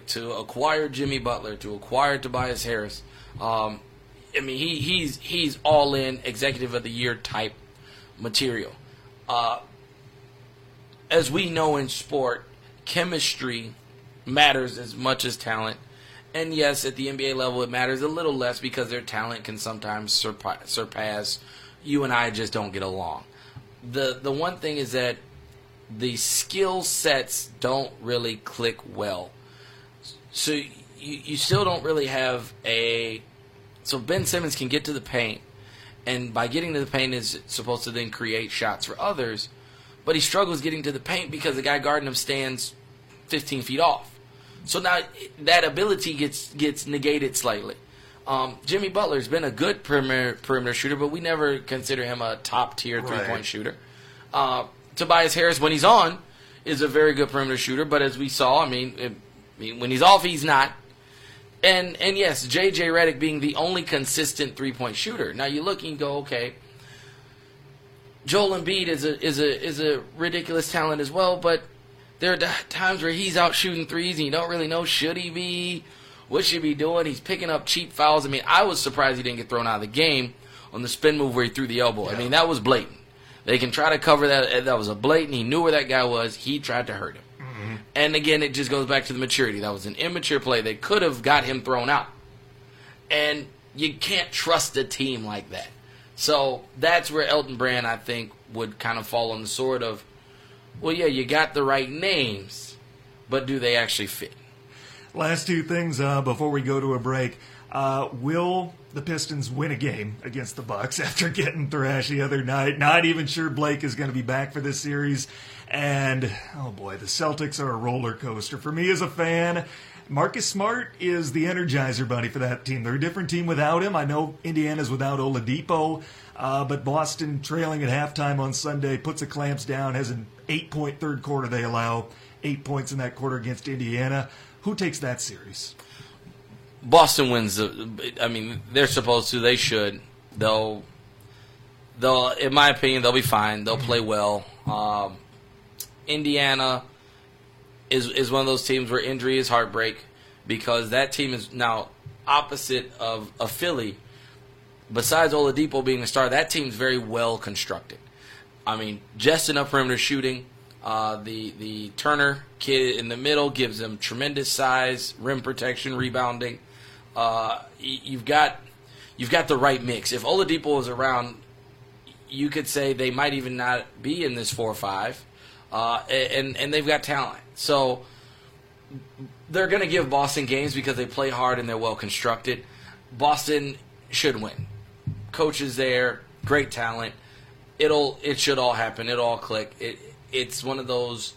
to acquire Jimmy Butler, to acquire Tobias Harris. I mean, he's all in Executive of the Year type material. As we know in sport, chemistry matters as much as talent. And yes, at the NBA level, it matters a little less because their talent can sometimes surpass. You and I just don't get along. The one thing is that the skill sets don't really click well. So you still don't really have a... So Ben Simmons can get to the paint, and by getting to the paint is supposed to then create shots for others, but he struggles getting to the paint because the guy guarding him stands 15 feet off. So now that ability gets negated slightly. Jimmy Butler's been a good perimeter shooter, but we never consider him a top-tier three-point shooter. Tobias Harris, when he's on, is a very good perimeter shooter, but as we saw, when he's off, he's not. And yes, J.J. Redick being the only consistent three-point shooter. Now you look and you go, okay, Joel Embiid is a ridiculous talent as well, but there are times where he's out shooting threes and you don't really know, should he be? What should he be doing? He's picking up cheap fouls. I was surprised he didn't get thrown out of the game on the spin move where he threw the elbow. Yeah. That was blatant. They can try to cover that. That was a blatant. He knew where that guy was. He tried to hurt him. And again, it just goes back to the maturity. That was an immature play. They could have got him thrown out. And you can't trust a team like that. So that's where Elton Brand, I think, would kind of fall on the sword of, well, yeah, you got the right names, but do they actually fit? Last two things before we go to a break. Will the Pistons win a game against the Bucks after getting thrashed the other night? Not even sure Blake is going to be back for this series. And, oh boy, the Celtics are a roller coaster. For me as a fan, Marcus Smart is the energizer bunny for that team. They're a different team without him. I know Indiana's without Oladipo, but Boston trailing at halftime on Sunday puts the clamps down, has an 8-point third quarter. They allow 8 points in that quarter against Indiana. Who takes that series? Boston wins. They're supposed to. They should. They'll, in my opinion, they'll be fine. They'll play well. Indiana is one of those teams where injury is heartbreak, because that team is now opposite of a Philly. Besides Oladipo being the star, that team's very well constructed. Just enough perimeter shooting. The Turner kid in the middle gives them tremendous size, rim protection, rebounding. You've got the right mix. If Oladipo was around, you could say they might even not be in this 4 or 5. And they've got talent. So they're going to give Boston games because they play hard and they're well constructed. Boston should win. Coaches there, great talent. It should all happen. It'll all click. It's one of those,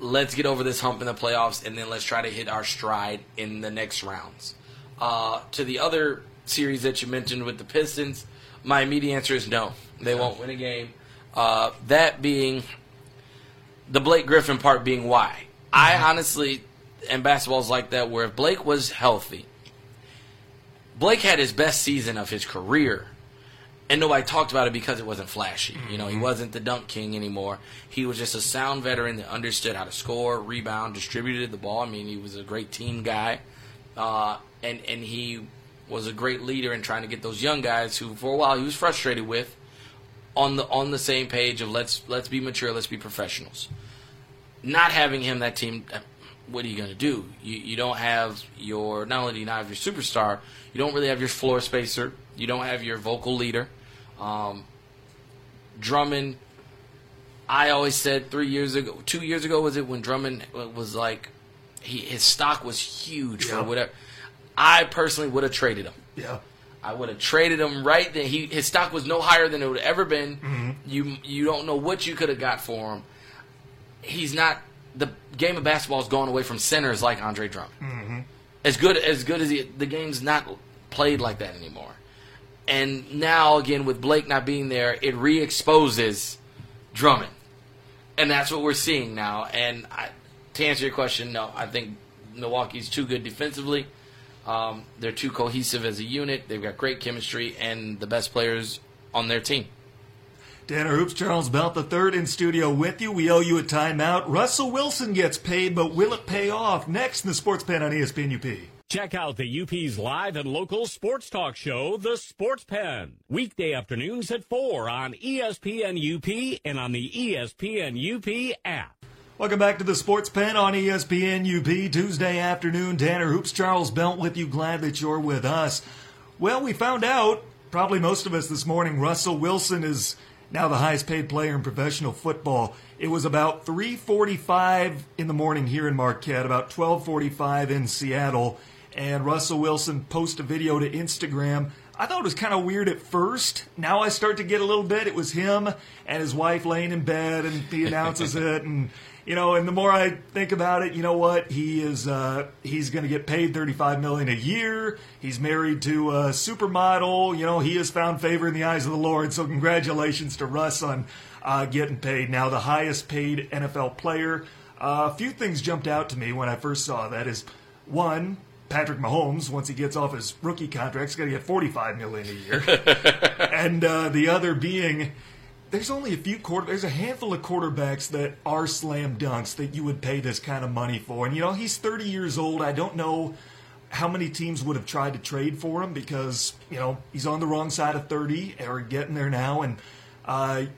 let's get over this hump in the playoffs and then let's try to hit our stride in the next rounds. To the other series that you mentioned with the Pistons, my immediate answer is no. They won't win a game. That being... the Blake Griffin part being why. I honestly, and basketball's like that, where if Blake was healthy, Blake had his best season of his career, and nobody talked about it because it wasn't flashy. He wasn't the dunk king anymore. He was just a sound veteran that understood how to score, rebound, distributed the ball. He was a great team guy, and he was a great leader in trying to get those young guys who, for a while, he was frustrated with, on the same page of let's be mature, let's be professionals. Not having him, that team, what are you going to do? You don't have your, not only do you not have your superstar, you don't really have your floor spacer, you don't have your vocal leader. Drummond, I always said 2 years ago was it, when Drummond was like, his stock was huge for whatever. I personally would have traded him. Yeah. I would have traded him right then. His stock was no higher than it would have ever been. You don't know what you could have got for him. He's not – the game of basketball has gone away from centers like Andre Drummond. As good as he – the game's not played like that anymore. And now, again, with Blake not being there, it re-exposes Drummond. And that's what we're seeing now. And to answer your question, no, I think Milwaukee's too good defensively. They're too cohesive as a unit. They've got great chemistry and the best players on their team. Tanner Hoops, Charles Belt III in studio with you. We owe you a timeout. Russell Wilson gets paid, but will it pay off? Next in the Sports Pen on ESPN-UP. Check out the UP's live and local sports talk show, The Sports Pen. Weekday afternoons at 4 on ESPN-UP and on the ESPN-UP app. Welcome back to the Sports Pen on ESPN-UP. Tuesday afternoon, Tanner Hoops, Charles Belt with you. Glad that you're with us. Well, we found out, probably most of us this morning, Russell Wilson is now the highest paid player in professional football. It was about 3:45 in the morning here in Marquette, about 12:45 in Seattle, and Russell Wilson posted a video to Instagram. I thought it was kind of weird at first. Now I start to get a little bit. It was him and his wife laying in bed, and he announces it. And, you know, and the more I think about it, you know what? He is he's going to get paid $35 million a year. He's married to a supermodel. You know, he has found favor in the eyes of the Lord. So congratulations to Russ on getting paid. Now the highest paid NFL player. A few things jumped out to me when I first saw that is, one, Patrick Mahomes, once he gets off his rookie contract, is going to get $45 million a year. And the other being, there's only a few there's a handful of quarterbacks that are slam dunks that you would pay this kind of money for. And, you know, he's 30 years old. I don't know how many teams would have tried to trade for him because, you know, he's on the wrong side of 30 or getting there now. And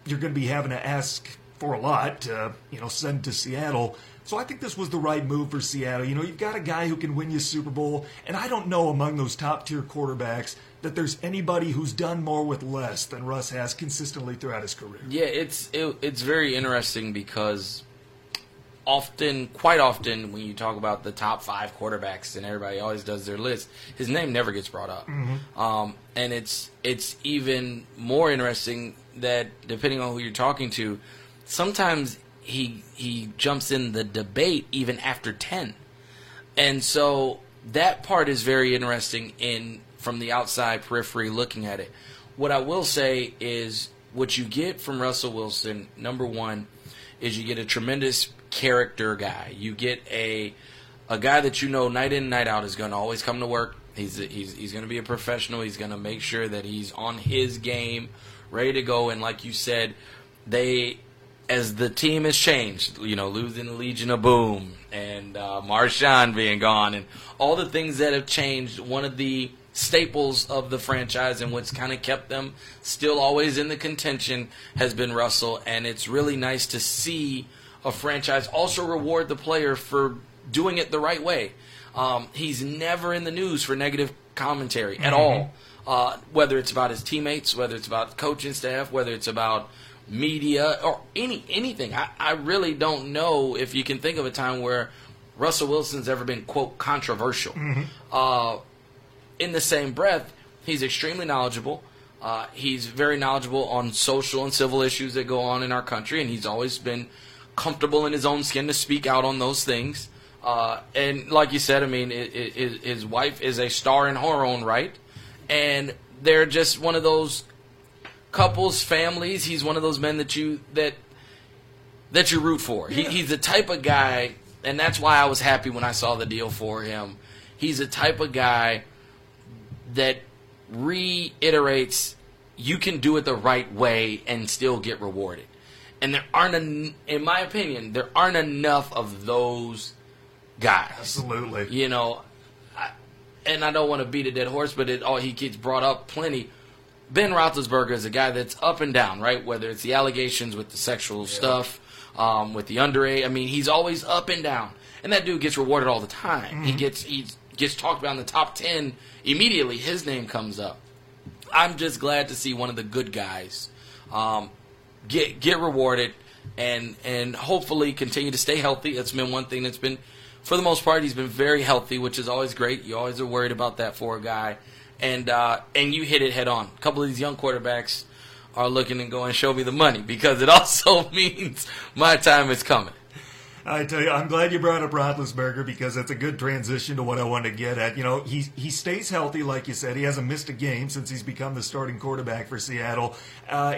you're going to be having to ask for a lot to, you know, send to Seattle. So I think this was the right move for Seattle. You know, you've got a guy who can win you Super Bowl, and I don't know among those top-tier quarterbacks that there's anybody who's done more with less than Russ has consistently throughout his career. Yeah, it's very interesting because quite often, when you talk about the top five quarterbacks and everybody always does their list, his name never gets brought up. Mm-hmm. And it's even more interesting that depending on who you're talking to, sometimes he jumps in the debate even after 10. And so that part is very interesting from the outside periphery looking at it. What I will say is what you get from Russell Wilson, number one, is you get a tremendous character guy. You get a guy that you know night in and night out is going to always come to work. He's going to be a professional. He's going to make sure that he's on his game, ready to go. And like you said, as the team has changed, you know, losing the Legion of Boom and Marshawn being gone and all the things that have changed, one of the staples of the franchise and what's kind of kept them still always in the contention has been Russell. And it's really nice to see a franchise also reward the player for doing it the right way. He's never in the news for negative commentary at all, whether it's about his teammates, whether it's about coaching staff, whether it's about media or anything. I really don't know if you can think of a time where Russell Wilson's ever been, quote, controversial. In the same breath, he's extremely knowledgeable. He's very knowledgeable on social and civil issues that go on in our country, and he's always been comfortable in his own skin to speak out on those things. And like you said, I mean, his wife is a star in her own right, and they're just one of those couples, families. He's one of those men that you root for. Yeah. He's the type of guy, and that's why I was happy when I saw the deal for him. He's the type of guy that reiterates you can do it the right way and still get rewarded. And there aren't, in my opinion, there aren't enough of those guys. Absolutely. You know, I don't want to beat a dead horse, but he gets brought up plenty. Ben Roethlisberger is a guy that's up and down, right? Whether it's the allegations with the sexual stuff, with the underage. I mean, he's always up and down. And that dude gets rewarded all the time. Mm-hmm. He gets talked about in the top 10. Immediately, his name comes up. I'm just glad to see one of the good guys get rewarded and hopefully continue to stay healthy. That's been one thing that's been, for the most part, he's been very healthy, which is always great. You always are worried about that for a guy. And you hit it head on. A couple of these young quarterbacks are looking and going, show me the money, because it also means my time is coming. I tell you, I'm glad you brought up Roethlisberger because that's a good transition to what I wanted to get at. You know, he stays healthy, like you said. He hasn't missed a game since he's become the starting quarterback for Seattle.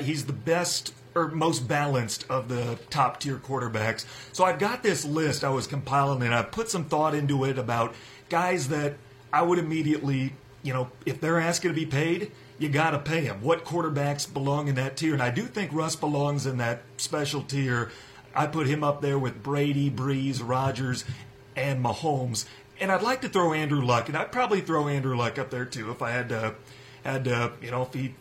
He's the best or most balanced of the top-tier quarterbacks. So I've got this list I was compiling, and I put some thought into it about guys that I would immediately... You know, if they're asking to be paid, you got to pay them. What quarterbacks belong in that tier? And I do think Russ belongs in that special tier. I put him up there with Brady, Breeze, Rodgers, and Mahomes. And I'd like to throw Andrew Luck, and I'd probably throw Andrew Luck up there too if I had to, you know, if he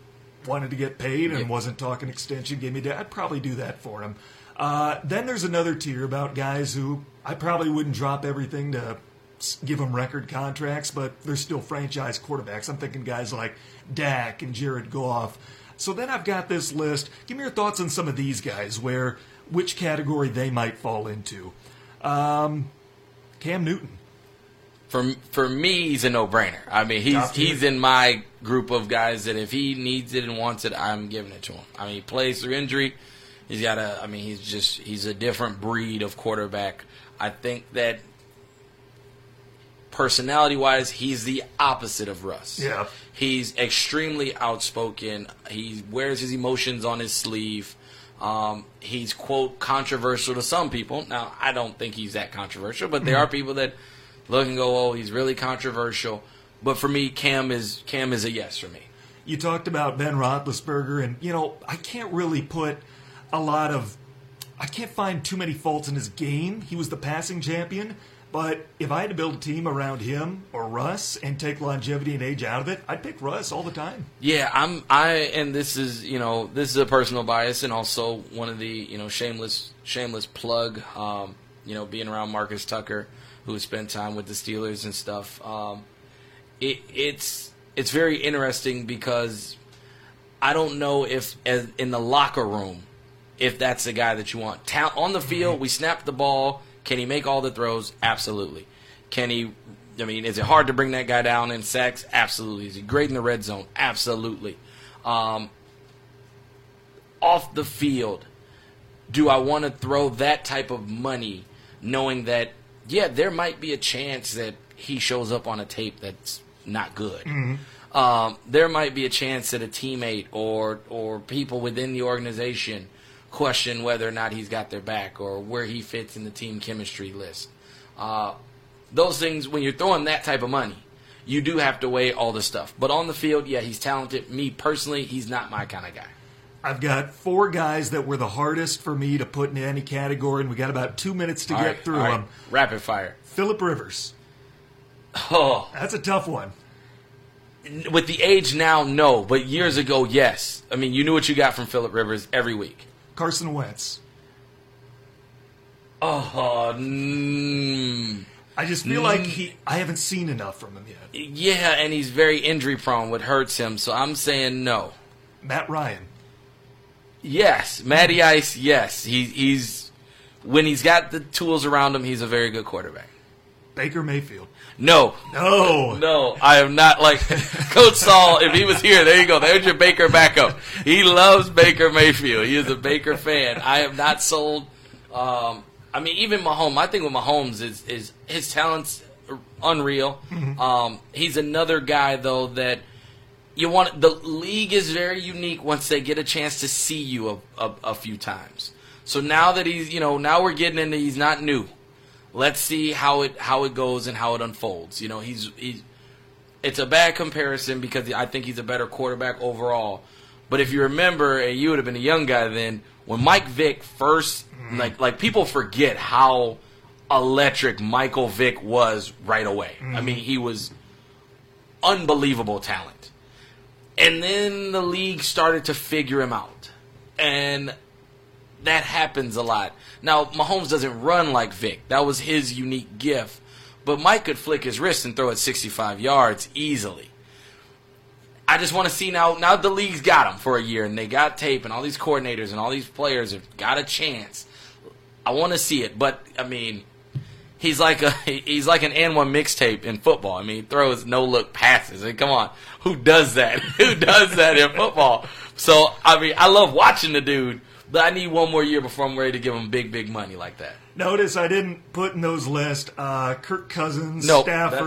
wanted to get paid and wasn't talking extension, I'd probably do that for him. Then there's another tier about guys who I probably wouldn't drop everything to give them record contracts, but they're still franchise quarterbacks. I'm thinking guys like Dak and Jared Goff. So then I've got this list. Give me your thoughts on some of these guys, which category they might fall into. Cam Newton. For me, he's a no-brainer. I mean, he's in my group of guys that if he needs it and wants it, I'm giving it to him. I mean, he plays through injury. He's a different breed of quarterback. I think that personality-wise, he's the opposite of Russ. Yeah. He's extremely outspoken. He wears his emotions on his sleeve. He's, quote, controversial to some people. Now, I don't think he's that controversial, but there are people that look and go, oh, he's really controversial. But for me, Cam is a yes for me. You talked about Ben Roethlisberger, and, I can't really put I can't find too many faults in his game. He was the passing champion. But if I had to build a team around him or Russ and take longevity and age out of it, I'd pick Russ all the time. Yeah, and this is a personal bias and also one of the, shameless plug, being around Marcus Tucker, who spent time with the Steelers and stuff. It's very interesting because I don't know if in the locker room, if that's the guy that you want. On the field, we snap the ball. Can he make all the throws? Absolutely. Is it hard to bring that guy down in sacks? Absolutely. Is he great in the red zone? Absolutely. Off the field, do I want to throw that type of money knowing that, yeah, there might be a chance that he shows up on a tape that's not good? Mm-hmm. There might be a chance that a teammate or people within the organization question whether or not he's got their back or where he fits in the team chemistry list. Those things, when you're throwing that type of money, you do have to weigh all the stuff. But on the field, yeah, he's talented. Me personally, he's not my kind of guy. I've got four guys that were the hardest for me to put in any category, and we got about 2 minutes to get through them. Rapid fire. Phillip Rivers. Oh. That's a tough one. With the age now, no. But years ago, yes. I mean, you knew what you got from Phillip Rivers every week. Carson Wentz. I just feel like I haven't seen enough from him yet. Yeah, and he's very injury prone, what hurts him, so I'm saying no. Matt Ryan. Yes. Matty Ice, yes. He's when he's got the tools around him, he's a very good quarterback. Baker Mayfield. No, I am not like Coach Saul. If he was here, there you go. There's your Baker backup. He loves Baker Mayfield. He is a Baker fan. I am not sold. Even Mahomes. I think with Mahomes is his talent's unreal. Mm-hmm. He's another guy though that you want. The league is very unique once they get a chance to see you a few times. So now that he's, now we're getting into he's not new. Let's see how it goes and how it unfolds. It's a bad comparison because I think he's a better quarterback overall. But if you remember, and you would have been a young guy then, when Mike Vick first, like people forget how electric Michael Vick was right away. Mm-hmm. He was unbelievable talent. And then the league started to figure him out. And that happens a lot. Now, Mahomes doesn't run like Vic. That was his unique gift. But Mike could flick his wrist and throw it 65 yards easily. I just want to see now the league's got him for a year, and they got tape, and all these coordinators and all these players have got a chance. I want to see it. But, he's like an N1 mixtape in football. He throws no-look passes. Come on. Who does that? Who does that in football? So, I love watching the dude. But I need one more year before I'm ready to give him big, big money like that. Notice I didn't put in those lists Kirk Cousins, Stafford.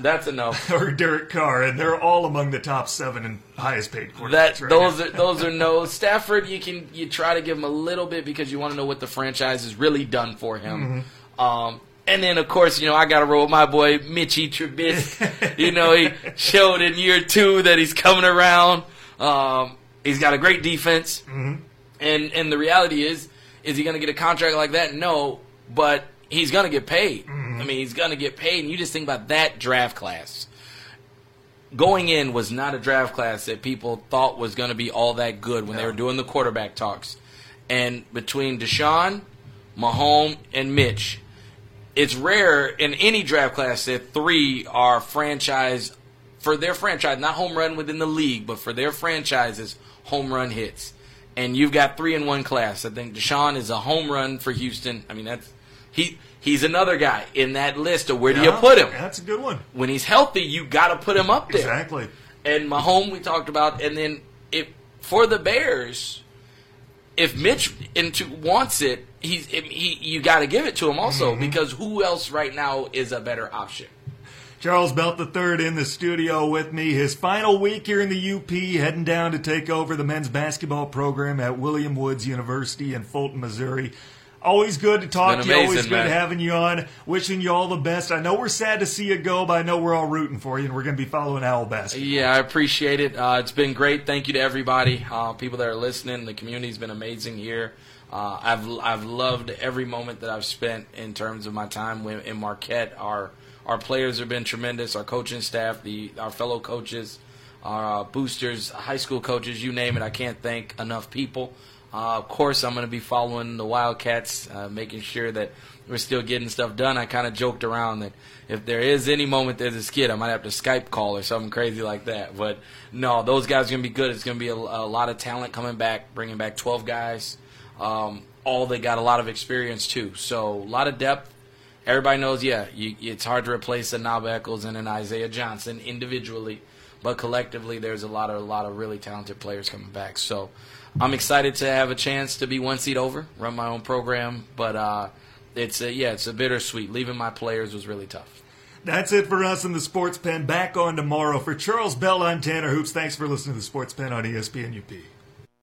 That's a no. Or Derek Carr, and they're all among the top 7 and highest paid quarterbacks. Those are no. Stafford, you try to give him a little bit because you want to know what the franchise has really done for him. Mm-hmm. And then, of course, I got to roll with my boy Mitchie Trubisky. He showed in year 2 that he's coming around. He's got a great defense. Mm-hmm. And the reality is he going to get a contract like that? No, but he's going to get paid. Mm-hmm. He's going to get paid, and you just think about that draft class. Going in was not a draft class that people thought was going to be all that good when they were doing the quarterback talks. And between Deshaun, Mahomes, and Mitch, it's rare in any draft class that 3 are franchise for their franchise, not home run within the league, but for their franchises, home run hits. And you've got three in one class. I think Deshaun is a home run for Houston. I mean, that's he's another guy in that list of where do you put him? That's a good one. When he's healthy, you got to put him up there. Exactly. And Mahomes we talked about. And then if for the Bears, if Mitch wants it, you got to give it to him also because who else right now is a better option? Charles Belt III in the studio with me. His final week here in the UP, heading down to take over the men's basketball program at William Woods University in Fulton, Missouri. Always good to talk to you. Always good having you on. Wishing you all the best. I know we're sad to see you go, but I know we're all rooting for you, and we're going to be following Owl basketball. Yeah, I appreciate it. It's been great. Thank you to everybody, people that are listening. The community's been amazing here. I've loved every moment that I've spent in terms of my time in Marquette. Our players have been tremendous. Our coaching staff, our fellow coaches, our boosters, high school coaches, you name it. I can't thank enough people. Of course, I'm going to be following the Wildcats, making sure that we're still getting stuff done. I kind of joked around that if there is any moment there's a skid, I might have to Skype call or something crazy like that. But, no, those guys are going to be good. It's going to be a lot of talent coming back, bringing back 12 guys. All they got a lot of experience, too. So a lot of depth. Everybody knows, it's hard to replace a Knob Eccles and an Isaiah Johnson individually, but collectively there's a lot of really talented players coming back. So I'm excited to have a chance to be one seat over, run my own program, but it's a bittersweet. Leaving my players was really tough. That's it for us in the Sports Pen. Back on tomorrow. For Charles Bell, I'm Tanner Hoops. Thanks for listening to the Sports Pen on ESPN-UP.